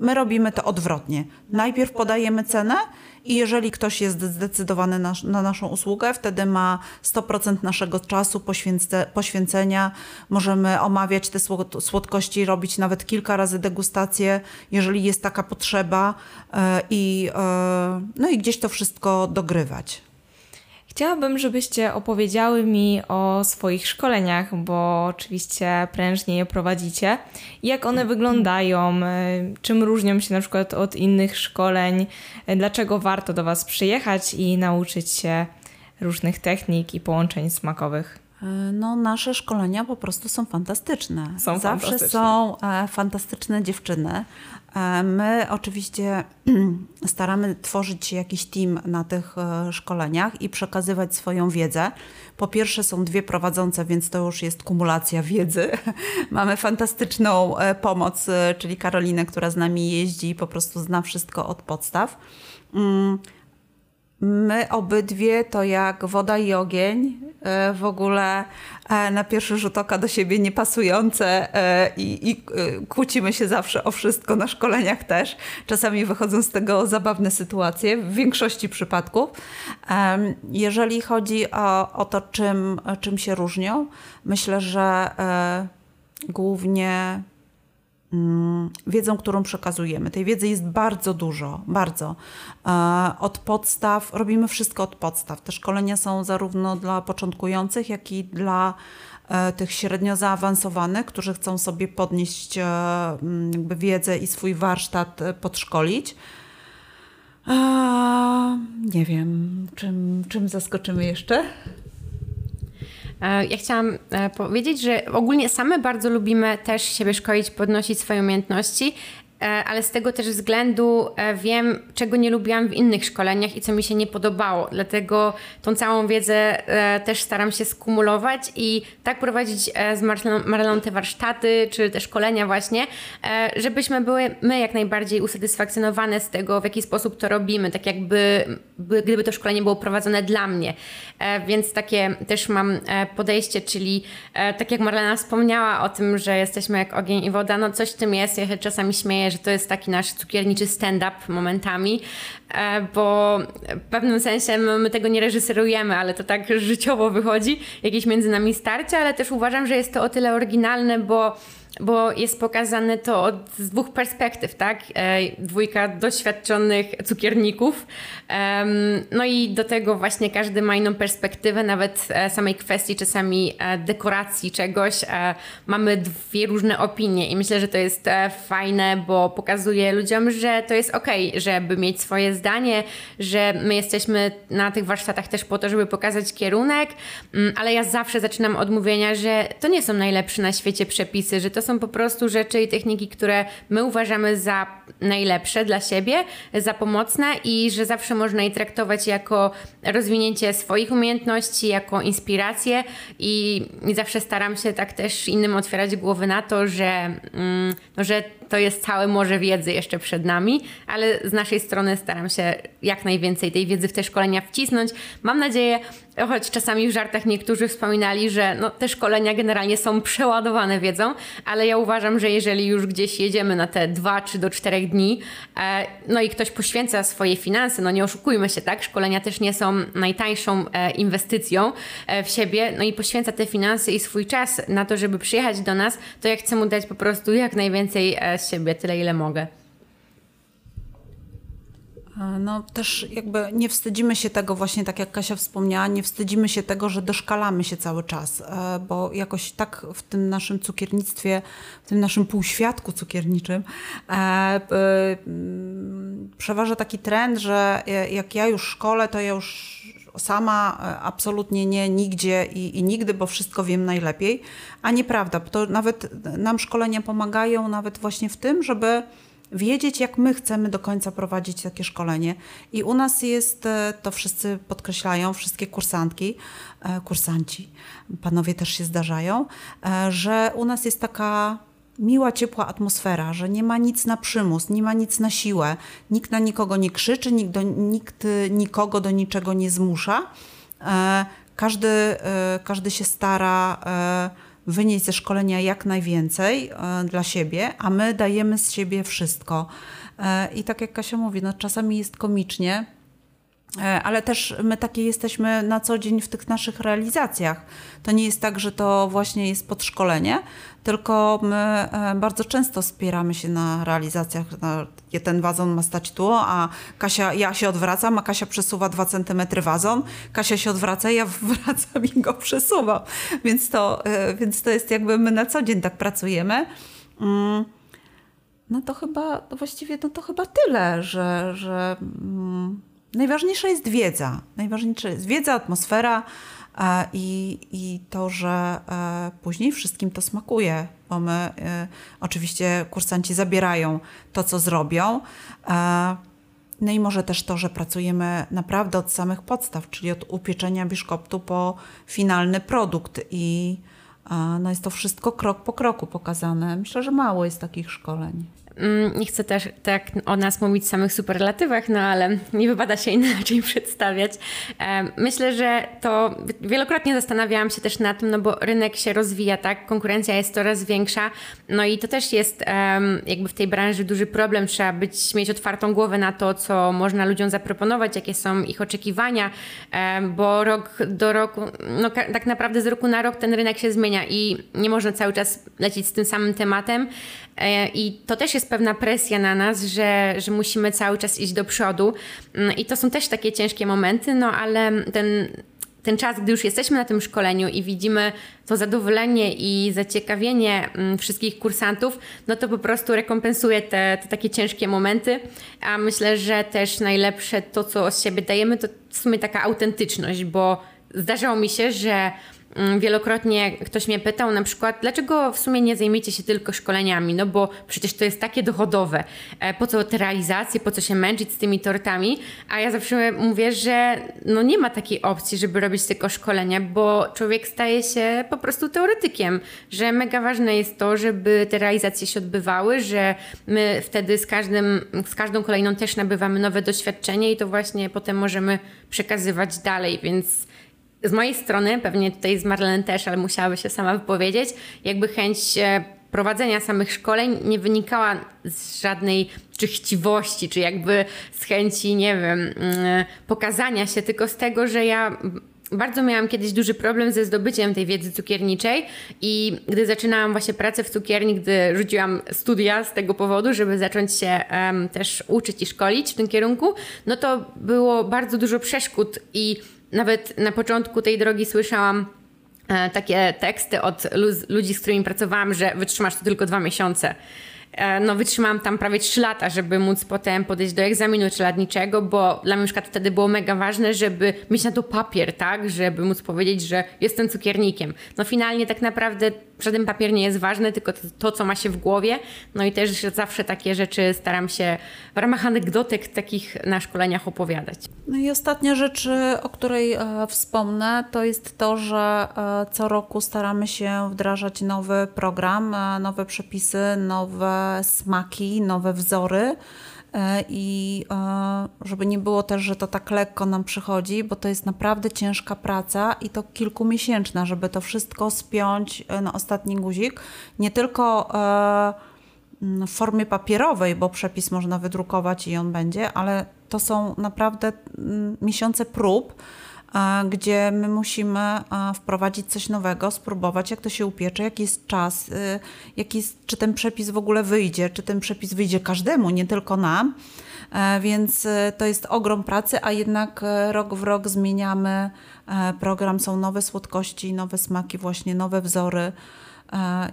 my robimy to odwrotnie. Najpierw podajemy cenę i jeżeli ktoś jest zdecydowany na, na naszą usługę, wtedy ma sto procent naszego czasu poświęce, poświęcenia. Możemy omawiać te słodkości, robić nawet kilka razy degustację, jeżeli jest taka potrzeba i, no i gdzieś to wszystko dogrywać. Chciałabym, żebyście opowiedziały mi o swoich szkoleniach, bo oczywiście prężnie je prowadzicie. Jak one wyglądają? Czym różnią się na przykład od innych szkoleń? Dlaczego warto do Was przyjechać i nauczyć się różnych technik i połączeń smakowych? No, nasze szkolenia po prostu są fantastyczne. Są Zawsze fantastyczne. są e, fantastyczne dziewczyny. E, my oczywiście staramy tworzyć jakiś team na tych e, szkoleniach i przekazywać swoją wiedzę. Po pierwsze są dwie prowadzące, więc to już jest kumulacja wiedzy. Mamy fantastyczną e, pomoc, e, czyli Karolinę, która z nami jeździ i po prostu zna wszystko od podstaw. Mm. My obydwie to jak woda i ogień, w ogóle na pierwszy rzut oka do siebie niepasujące i, i kłócimy się zawsze o wszystko, na szkoleniach też. Czasami wychodzą z tego zabawne sytuacje, w większości przypadków. Jeżeli chodzi o, o to, czym, czym się różnią, myślę, że głównie wiedzą, którą przekazujemy. Tej wiedzy jest bardzo dużo, bardzo. Od podstaw, robimy wszystko od podstaw. Te szkolenia są zarówno dla początkujących, jak i dla tych średnio zaawansowanych, którzy chcą sobie podnieść jakby wiedzę i swój warsztat podszkolić. Nie wiem, czym, czym zaskoczymy jeszcze? Ja chciałam powiedzieć, że ogólnie same bardzo lubimy też siebie szkolić, podnosić swoje umiejętności, ale z tego też względu wiem, czego nie lubiłam w innych szkoleniach i co mi się nie podobało. Dlatego tą całą wiedzę też staram się skumulować i tak prowadzić z Marleną te warsztaty czy te szkolenia właśnie, żebyśmy były my jak najbardziej usatysfakcjonowane z tego, w jaki sposób to robimy, tak jakby gdyby to szkolenie było prowadzone dla mnie. Więc takie też mam podejście, czyli tak jak Marlena wspomniała o tym, że jesteśmy jak ogień i woda, no coś w tym jest, ja się czasami śmieję, że to jest taki nasz cukierniczy stand-up momentami, bo w pewnym sensie my tego nie reżyserujemy, ale to tak życiowo wychodzi, jakieś między nami starcie, ale też uważam, że jest to o tyle oryginalne, bo bo jest pokazane to od, z dwóch perspektyw, tak? E, dwójka doświadczonych cukierników. E, no i do tego właśnie każdy ma inną perspektywę, nawet e, samej kwestii, czasami e, dekoracji czegoś. E, mamy dwie różne opinie i myślę, że to jest e, fajne, bo pokazuje ludziom, że to jest okej, okay, żeby mieć swoje zdanie, że my jesteśmy na tych warsztatach też po to, żeby pokazać kierunek, m, ale ja zawsze zaczynam od mówienia, że to nie są najlepsze na świecie przepisy, że to są po prostu rzeczy i techniki, które my uważamy za najlepsze dla siebie, za pomocne i że zawsze można je traktować jako rozwinięcie swoich umiejętności, jako inspirację i, i zawsze staram się tak też innym otwierać głowy na to, że, mm, no, że to jest całe morze wiedzy jeszcze przed nami, ale z naszej strony staram się jak najwięcej tej wiedzy w te szkolenia wcisnąć. Mam nadzieję, choć czasami w żartach niektórzy wspominali, że no, te szkolenia generalnie są przeładowane wiedzą, ale ja uważam, że jeżeli już gdzieś jedziemy na te dwa czy do czterech dni, e, no i ktoś poświęca swoje finanse, no nie oszukujmy się, tak? Szkolenia też nie są najtańszą e, inwestycją e, w siebie, no i poświęca te finanse i swój czas na to, żeby przyjechać do nas, to ja chcę mu dać po prostu jak najwięcej e, z siebie, tyle ile mogę. No też jakby nie wstydzimy się tego właśnie, tak jak Kasia wspomniała, nie wstydzimy się tego, że doszkalamy się cały czas, bo jakoś tak w tym naszym cukiernictwie, w tym naszym półświatku cukierniczym przeważa taki trend, że jak ja już szkolę, to ja już sama absolutnie nie, nigdzie i, i nigdy, bo wszystko wiem najlepiej, a nieprawda, bo to nawet nam szkolenia pomagają nawet właśnie w tym, żeby wiedzieć, jak my chcemy do końca prowadzić takie szkolenie. I u nas jest, to wszyscy podkreślają, wszystkie kursantki, kursanci, panowie też się zdarzają, że u nas jest taka miła, ciepła atmosfera, że nie ma nic na przymus, nie ma nic na siłę, nikt na nikogo nie krzyczy, nikt, do, nikt nikogo do niczego nie zmusza. Każdy, każdy się stara wynieść ze szkolenia jak najwięcej y, dla siebie, a my dajemy z siebie wszystko. Y, I tak jak Kasia mówi, no, czasami jest komicznie, ale też my takie jesteśmy na co dzień w tych naszych realizacjach. To nie jest tak, że to właśnie jest podszkolenie, tylko my bardzo często spieramy się na realizacjach. Ten wazon ma stać tu, a Kasia, ja się odwracam, a Kasia przesuwa dwa centymetry wazon, Kasia się odwraca, ja wracam i go przesuwam. Więc to, więc to jest jakby my na co dzień tak pracujemy. No to chyba, właściwie no to chyba tyle, że... że najważniejsza jest wiedza. Najważniejsza jest wiedza, atmosfera e, i, i to, że e, później wszystkim to smakuje, bo my e, oczywiście kursanci zabierają to, co zrobią. E, no i może też to, że pracujemy naprawdę od samych podstaw, czyli od upieczenia biszkoptu po finalny produkt i e, no jest to wszystko krok po kroku pokazane. Myślę, że mało jest takich szkoleń. Nie chcę też tak o nas mówić w samych superlatywach, no ale nie wypada się inaczej przedstawiać. Myślę, że to wielokrotnie zastanawiałam się też nad tym, no bo rynek się rozwija, tak? Konkurencja jest coraz większa, no i to też jest jakby w tej branży duży problem. Trzeba być, mieć otwartą głowę na to, co można ludziom zaproponować, jakie są ich oczekiwania, bo rok do roku, no tak naprawdę z roku na rok ten rynek się zmienia i nie można cały czas lecieć z tym samym tematem. I to też jest pewna presja na nas, że, że musimy cały czas iść do przodu i to są też takie ciężkie momenty, no ale ten, ten czas, gdy już jesteśmy na tym szkoleniu i widzimy to zadowolenie i zaciekawienie wszystkich kursantów, no to po prostu rekompensuje te, te takie ciężkie momenty, a myślę, że też najlepsze to, co od siebie dajemy, to w sumie taka autentyczność, bo zdarzało mi się, że wielokrotnie ktoś mnie pytał na przykład, dlaczego w sumie nie zajmiecie się tylko szkoleniami, no bo przecież to jest takie dochodowe, po co te realizacje, po co się męczyć z tymi tortami, a ja zawsze mówię, że no nie ma takiej opcji, żeby robić tylko szkolenia, bo człowiek staje się po prostu teoretykiem, że mega ważne jest to, żeby te realizacje się odbywały, że my wtedy z każdym, z każdą kolejną też nabywamy nowe doświadczenie i to właśnie potem możemy przekazywać dalej, więc z mojej strony, pewnie tutaj z Marlen też, ale musiałaby się sama wypowiedzieć, jakby chęć prowadzenia samych szkoleń nie wynikała z żadnej czy chciwości, czy jakby z chęci, nie wiem, pokazania się, tylko z tego, że ja bardzo miałam kiedyś duży problem ze zdobyciem tej wiedzy cukierniczej i gdy zaczynałam właśnie pracę w cukierni, gdy rzuciłam studia z tego powodu, żeby zacząć się um, też uczyć i szkolić w tym kierunku, no to było bardzo dużo przeszkód i nawet na początku tej drogi słyszałam e, takie teksty od ludzi, z którymi pracowałam, że wytrzymasz to tylko dwa miesiące. E, no wytrzymałam tam prawie trzy lata, żeby móc potem podejść do egzaminu czeladniczego, bo dla mnie na przykład wtedy było mega ważne, żeby mieć na to papier, tak? Żeby móc powiedzieć, że jestem cukiernikiem. No finalnie tak naprawdę żaden papier nie jest ważny, tylko to, to, co ma się w głowie. No i też zawsze takie rzeczy staram się w ramach anegdotek takich na szkoleniach opowiadać. No i ostatnia rzecz, o której e, wspomnę, to jest to, że e, co roku staramy się wdrażać nowy program, e, nowe przepisy, nowe smaki, nowe wzory. E, I e, żeby nie było też, że to tak lekko nam przychodzi, bo to jest naprawdę ciężka praca i to kilkumiesięczna, żeby to wszystko spiąć na ostatni guzik. Nie tylko e, w formie papierowej, bo przepis można wydrukować i on będzie, ale to są naprawdę miesiące prób, gdzie my musimy wprowadzić coś nowego, spróbować, jak to się upiecze, jaki jest czas, jaki jest, czy ten przepis w ogóle wyjdzie, czy ten przepis wyjdzie każdemu, nie tylko nam. Więc to jest ogrom pracy, a jednak rok w rok zmieniamy program, są nowe słodkości, nowe smaki, właśnie nowe wzory.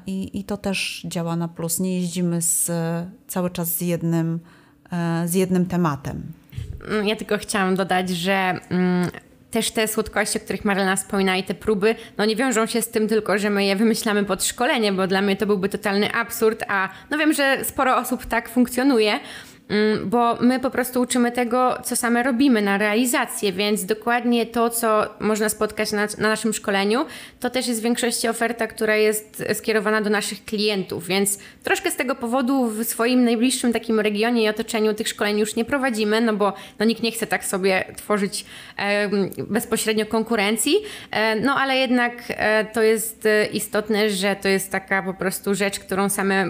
I, I to też działa na plus. Nie jeździmy z, cały czas z jednym, z jednym tematem. Ja tylko chciałam dodać, że mm, też te słodkości, o których Marlena wspomina i te próby, no nie wiążą się z tym tylko, że my je wymyślamy pod szkolenie, bo dla mnie to byłby totalny absurd, a no wiem, że sporo osób tak funkcjonuje, bo my po prostu uczymy tego, co same robimy na realizację, więc dokładnie to, co można spotkać na, na naszym szkoleniu, to też jest w większości oferta, która jest skierowana do naszych klientów, więc troszkę z tego powodu w swoim najbliższym takim regionie i otoczeniu tych szkoleń już nie prowadzimy, no bo no, nikt nie chce tak sobie tworzyć e, bezpośrednio konkurencji, e, no ale jednak e, to jest e, istotne, że to jest taka po prostu rzecz, którą same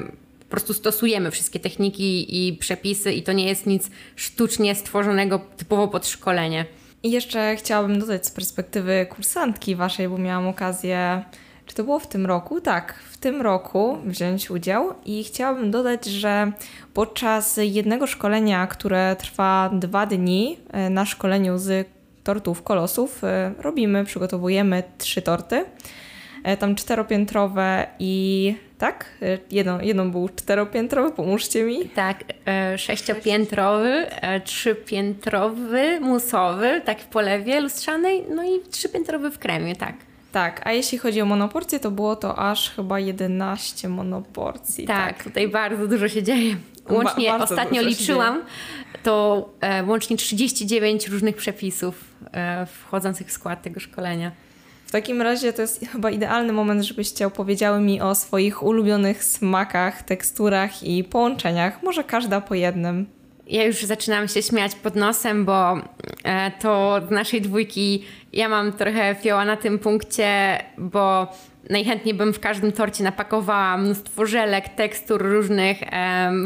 po prostu stosujemy, wszystkie techniki i przepisy i to nie jest nic sztucznie stworzonego typowo pod szkolenie. I jeszcze chciałabym dodać z perspektywy kursantki waszej, bo miałam okazję, czy to było w tym roku? Tak, w tym roku wziąć udział i chciałabym dodać, że podczas jednego szkolenia, które trwa dwa dni, na szkoleniu z tortów kolosów robimy, przygotowujemy trzy torty. Tam czteropiętrowe i tak? Jedną, jedną był czteropiętrowy, pomóżcie mi. Tak, e, sześciopiętrowy, e, trzypiętrowy, musowy, tak w polewie lustrzanej, no i trzypiętrowy w kremie, tak. Tak, a jeśli chodzi o monoporcje, to było to aż chyba jedenaście monoporcji. Tak, tak. Tutaj bardzo dużo się dzieje. Łącznie ba- ostatnio liczyłam, to e, łącznie trzydzieści dziewięć różnych przepisów e, wchodzących w skład tego szkolenia. W takim razie to jest chyba idealny moment, żebyście opowiedziały mi o swoich ulubionych smakach, teksturach i połączeniach. Może każda po jednym. Ja już zaczynam się śmiać pod nosem, bo to z naszej dwójki ja mam trochę fioła na tym punkcie, bo najchętniej bym w każdym torcie napakowała mnóstwo żelek, tekstur, różnych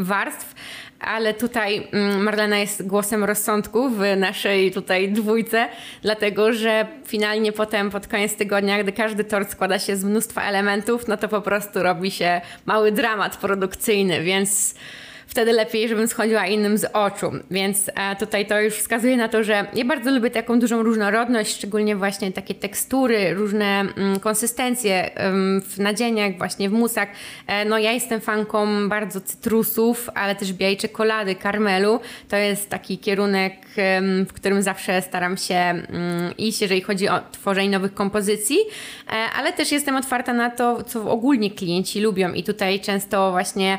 warstw. Ale tutaj Marlena jest głosem rozsądku w naszej tutaj dwójce, dlatego że finalnie potem pod koniec tygodnia, gdy każdy tort składa się z mnóstwa elementów, no to po prostu robi się mały dramat produkcyjny, więc wtedy lepiej, żebym schodziła innym z oczu. Więc tutaj to już wskazuje na to, że ja bardzo lubię taką dużą różnorodność, szczególnie właśnie takie tekstury, różne konsystencje w nadzieniach, właśnie w musach. No ja jestem fanką bardzo cytrusów, ale też białej czekolady, karmelu. To jest taki kierunek, w którym zawsze staram się iść, jeżeli chodzi o tworzenie nowych kompozycji, ale też jestem otwarta na to, co ogólnie klienci lubią i tutaj często właśnie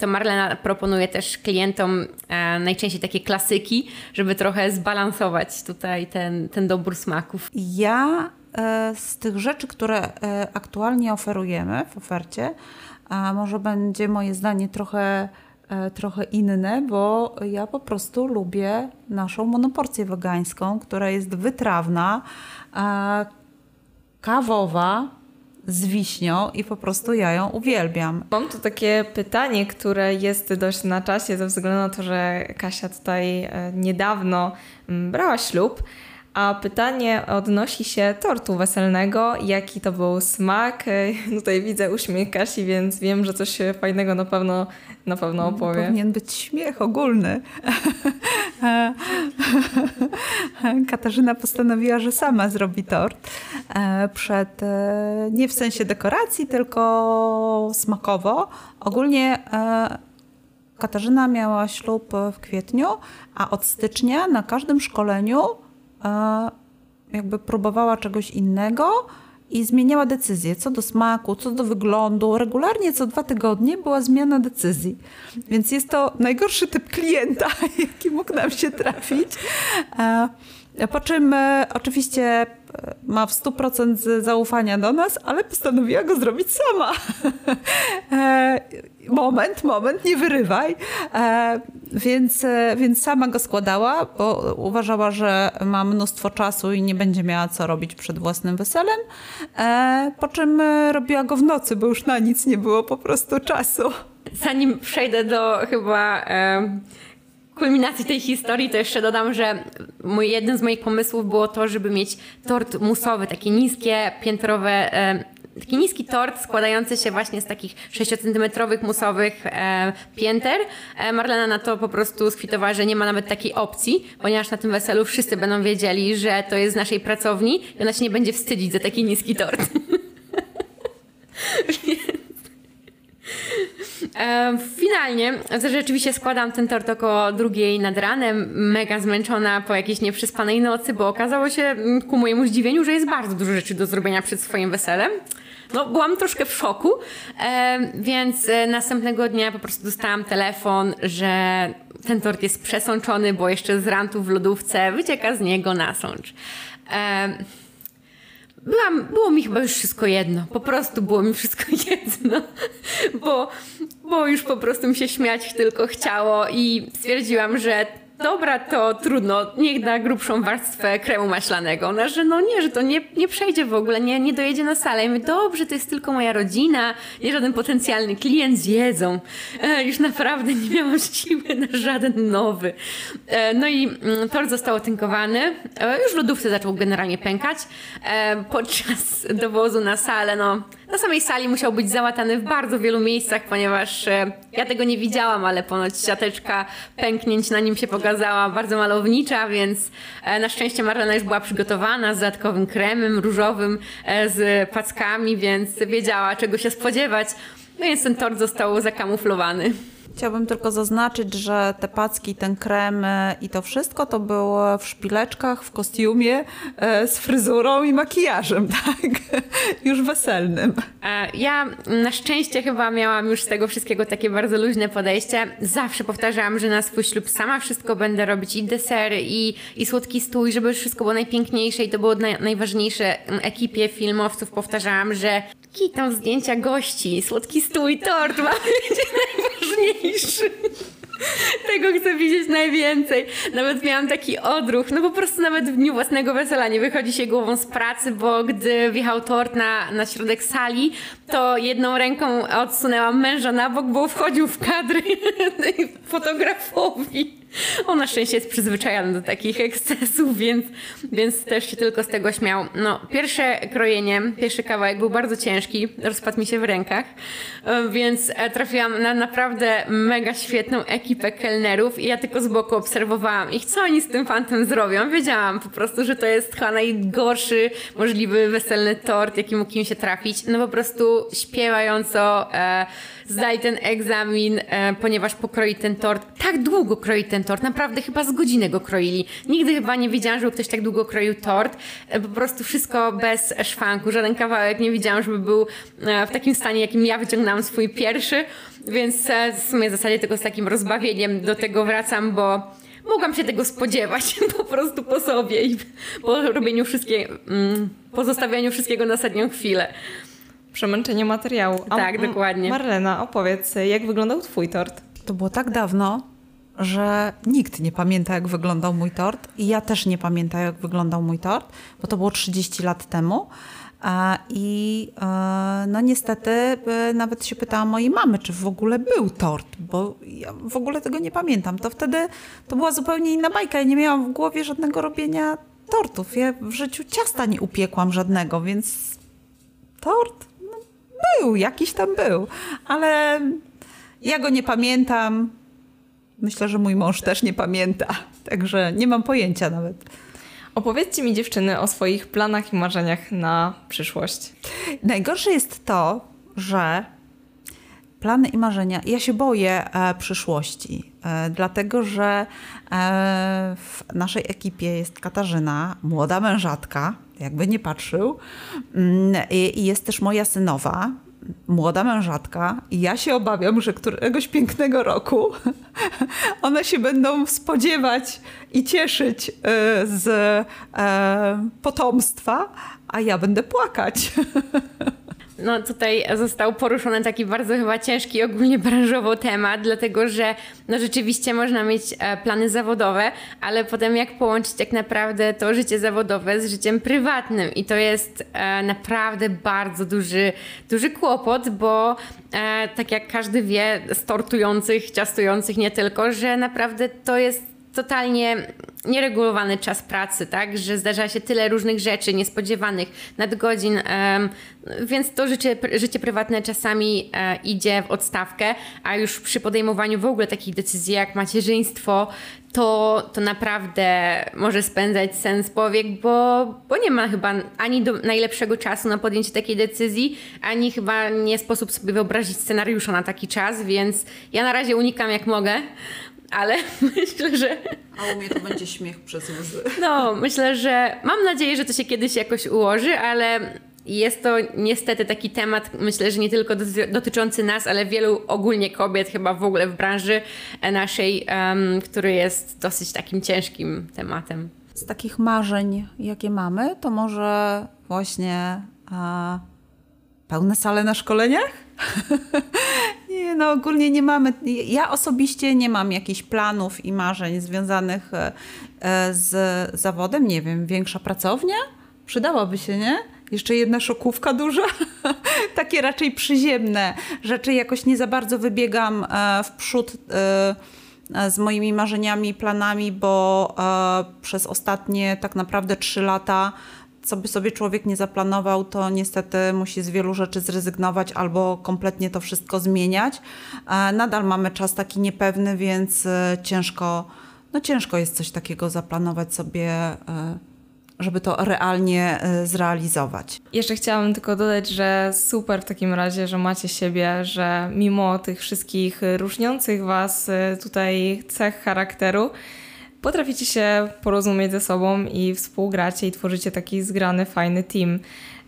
to Marlena proponuje też klientom e, najczęściej takie klasyki, żeby trochę zbalansować tutaj ten, ten dobór smaków. Ja e, z tych rzeczy, które e, aktualnie oferujemy w ofercie, a może będzie moje zdanie trochę, e, trochę inne, bo ja po prostu lubię naszą monoporcję wegańską, która jest wytrawna, e, kawowa, z wiśnią i po prostu ja ją uwielbiam. Mam tu takie pytanie, które jest dość na czasie ze względu na to, że Kasia tutaj niedawno brała ślub, a pytanie odnosi się tortu weselnego. Jaki to był smak? Tutaj widzę uśmiech Kasi, więc wiem, że coś fajnego na pewno, na pewno opowie. Powinien być śmiech ogólny. Katarzyna postanowiła, że sama zrobi tort. Przed, nie w sensie dekoracji, tylko smakowo. Ogólnie Katarzyna miała ślub w kwietniu, a od stycznia na każdym szkoleniu jakby próbowała czegoś innego i zmieniała decyzję co do smaku, co do wyglądu. Regularnie co dwa tygodnie była zmiana decyzji. Więc jest to najgorszy typ klienta, jaki mógł nam się trafić. Po czym oczywiście ma w sto procent zaufania do nas, ale postanowiła go zrobić sama. Moment, moment, nie wyrywaj. Więc, więc sama go składała, bo uważała, że ma mnóstwo czasu i nie będzie miała co robić przed własnym weselem. Po czym robiła go w nocy, bo już na nic nie było po prostu czasu. Zanim przejdę do chyba kulminacji tej historii, to jeszcze dodam, że mój, jeden z moich pomysłów było to, żeby mieć tort musowy, takie niskie, piętrowe, e, taki niski tort składający się właśnie z takich sześciocentymetrowych musowych e, pięter. E, Marlena na to po prostu skwitowała, że nie ma nawet takiej opcji, ponieważ na tym weselu wszyscy będą wiedzieli, że to jest z naszej pracowni i ona się nie będzie wstydzić za taki niski tort. Finalnie rzeczywiście składam ten tort około drugiej nad ranem, mega zmęczona po jakiejś nieprzespanej nocy, bo okazało się ku mojemu zdziwieniu, że jest bardzo dużo rzeczy do zrobienia przed swoim weselem. No, byłam troszkę w szoku, więc następnego dnia po prostu dostałam telefon, że ten tort jest przesączony, bo jeszcze z rantu w lodówce wycieka z niego nasącz. Byłam, było mi chyba już wszystko jedno. Po prostu było mi wszystko jedno. Bo, bo już po prostu mi się śmiać tylko chciało i stwierdziłam, że dobra, to trudno, niech da grubszą warstwę kremu maślanego. No, że no nie, że to nie, nie przejdzie w ogóle, nie, nie dojedzie na salę. I my, dobrze, to jest tylko moja rodzina, nie żaden potencjalny klient, zjedzą. E, już naprawdę nie miałam siły na żaden nowy. E, no i m, tort został otynkowany, e, już w lodówce zaczął generalnie pękać. E, podczas dowozu na salę, no na samej sali musiał być załatany w bardzo wielu miejscach, ponieważ e, ja tego nie widziałam, ale ponoć siateczka pęknięć na nim się pokazała bardzo malownicza, więc na szczęście Marlena już była przygotowana z dodatkowym kremem różowym, z packami, więc wiedziała, czego się spodziewać, no więc ten tort został zakamuflowany. Chciałabym tylko zaznaczyć, że te packi, ten krem i to wszystko to było w szpileczkach, w kostiumie, z fryzurą i makijażem, tak? Już weselnym. Ja na szczęście chyba miałam już z tego wszystkiego takie bardzo luźne podejście. Zawsze powtarzałam, że na swój ślub sama wszystko będę robić, i desery, i, i słodki stój, żeby wszystko było najpiękniejsze i to było najważniejsze. Ekipie filmowców powtarzałam, że tam zdjęcia gości, słodki stój, tort ma być najważniejszy. Tego chcę widzieć najwięcej. Nawet miałam taki odruch, no po prostu nawet w dniu własnego wesela nie wychodzi się głową z pracy, bo gdy wjechał tort na, na środek sali, to jedną ręką odsunęłam męża na bok, bo wchodził w kadry fotografowi. On na szczęście jest przyzwyczajony do takich ekscesów, więc, więc też się tylko z tego śmiał. No, pierwsze krojenie, pierwszy kawałek był bardzo ciężki, rozpadł mi się w rękach, więc trafiłam na naprawdę mega świetną ekipę kelnerów i ja tylko z boku obserwowałam ich, co oni z tym fantem zrobią. Wiedziałam po prostu, że to jest chyba najgorszy możliwy weselny tort, jaki mógł im się trafić. No po prostu śpiewająco e, zdali ten egzamin, e, ponieważ pokroi ten tort, tak długo kroi ten tort, naprawdę chyba z godzinę go kroili. Nigdy chyba nie widziałam, żeby ktoś tak długo kroił tort. Po prostu wszystko bez szwanku, żaden kawałek nie widziałam, żeby był w takim stanie, jakim ja wyciągnęłam swój pierwszy, więc w sumie w zasadzie tylko z takim rozbawieniem do tego wracam, bo mogłam się tego spodziewać po prostu po sobie i po robieniu wszystkiego, po zostawianiu wszystkiego na ostatnią chwilę. Przemęczenie materiału. A tak, dokładnie. Marlena, opowiedz, jak wyglądał twój tort? To było tak dawno, że nikt nie pamięta, jak wyglądał mój tort i ja też nie pamiętam, jak wyglądał mój tort, bo to było trzydzieści lat temu i no niestety nawet się pytałam mojej mamy, czy w ogóle był tort, bo ja w ogóle tego nie pamiętam. To wtedy to była zupełnie inna bajka, ja nie miałam w głowie żadnego robienia tortów, ja w życiu ciasta nie upiekłam żadnego, więc tort no, był, jakiś tam był, ale ja go nie pamiętam. Myślę, że mój mąż też nie pamięta, także nie mam pojęcia nawet. Opowiedzcie mi, dziewczyny, o swoich planach i marzeniach na przyszłość. Najgorsze jest to, że plany i marzenia... Ja się boję e, przyszłości, e, dlatego że e, w naszej ekipie jest Katarzyna, młoda mężatka, jakby nie patrzył, i, i jest też moja synowa, młoda mężatka, i ja się obawiam, że któregoś pięknego roku one się będą spodziewać i cieszyć z potomstwa, a ja będę płakać. No tutaj został poruszony taki bardzo chyba ciężki ogólnie branżowo temat, dlatego że no rzeczywiście można mieć plany zawodowe, ale potem jak połączyć tak naprawdę to życie zawodowe z życiem prywatnym i to jest naprawdę bardzo duży, duży kłopot, bo tak jak każdy wie z tortujących, ciastujących nie tylko, że naprawdę to jest totalnie nieregulowany czas pracy, tak, że zdarza się tyle różnych rzeczy niespodziewanych, nadgodzin, więc to życie, życie prywatne czasami idzie w odstawkę, a już przy podejmowaniu w ogóle takich decyzji jak macierzyństwo, to, to naprawdę może spędzać sen z powiek, bo, bo nie ma chyba ani do najlepszego czasu na podjęcie takiej decyzji, ani chyba nie sposób sobie wyobrazić scenariusza na taki czas, więc ja na razie unikam jak mogę. Ale myślę, że... A u mnie to będzie śmiech przez łzy. No, myślę, że... Mam nadzieję, że to się kiedyś jakoś ułoży, ale jest to niestety taki temat, myślę, że nie tylko dotyczący nas, ale wielu ogólnie kobiet chyba w ogóle w branży naszej, um, który jest dosyć takim ciężkim tematem. Z takich marzeń, jakie mamy, to może właśnie a, pełne sale na szkoleniach? Nie, no ogólnie nie mamy, ja osobiście nie mam jakichś planów i marzeń związanych z zawodem. Nie wiem, większa pracownia? Przydałaby się, nie? Jeszcze jedna szokówka duża. Takie raczej przyziemne rzeczy. Jakoś nie za bardzo wybiegam w przód z moimi marzeniami, planami, bo przez ostatnie tak naprawdę trzy lata co by sobie człowiek nie zaplanował, to niestety musi z wielu rzeczy zrezygnować albo kompletnie to wszystko zmieniać. Nadal mamy czas taki niepewny, więc ciężko, no ciężko jest coś takiego zaplanować sobie, żeby to realnie zrealizować. Jeszcze chciałam tylko dodać, że super w takim razie, że macie siebie, że mimo tych wszystkich różniących was tutaj cech charakteru, potraficie się porozumieć ze sobą i współgracie i tworzycie taki zgrany, fajny team.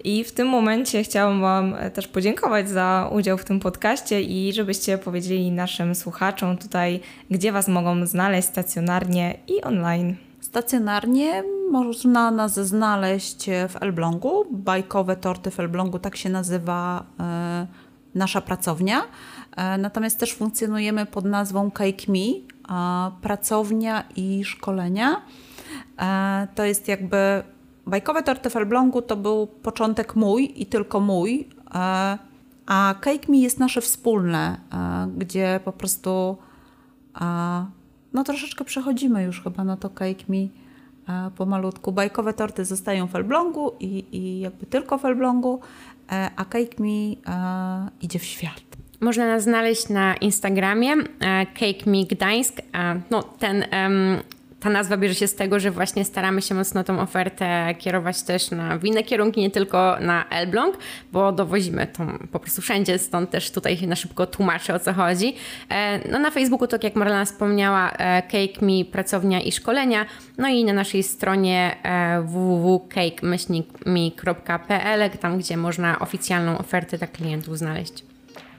I w tym momencie chciałam wam też podziękować za udział w tym podcaście i żebyście powiedzieli naszym słuchaczom tutaj, gdzie was mogą znaleźć stacjonarnie i online. Stacjonarnie można nas znaleźć w Elblągu. Bajkowe torty w Elblągu, tak się nazywa y, nasza pracownia. Y, natomiast też funkcjonujemy pod nazwą Cake Me, pracownia i szkolenia. To jest jakby Bajkowe torty w Elblągu, to był początek mój i tylko mój, a Cake Me jest nasze wspólne, gdzie po prostu no troszeczkę przechodzimy już chyba na to Cake Me pomalutku. Bajkowe torty zostają w Elblągu i, i jakby tylko w Elblągu, a Cake Me idzie w świat. Można nas znaleźć na Instagramie Cake Me Gdańsk. No, ten, ta nazwa bierze się z tego, że właśnie staramy się mocno tą ofertę kierować też na inne kierunki, nie tylko na Elbląg, bo dowozimy to po prostu wszędzie, stąd też tutaj na szybko tłumaczę, o co chodzi. No, na Facebooku, tak jak Marlena wspomniała, Cake Me Pracownia i Szkolenia, no i na naszej stronie w w w kropka cake myślnik me kropka p l, tam gdzie można oficjalną ofertę dla klientów znaleźć.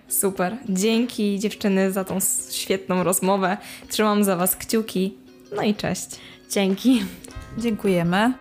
Super. Dzięki dziewczyny za tą świetną rozmowę. Trzymam za was kciuki. No i cześć. Dzięki. Dziękujemy.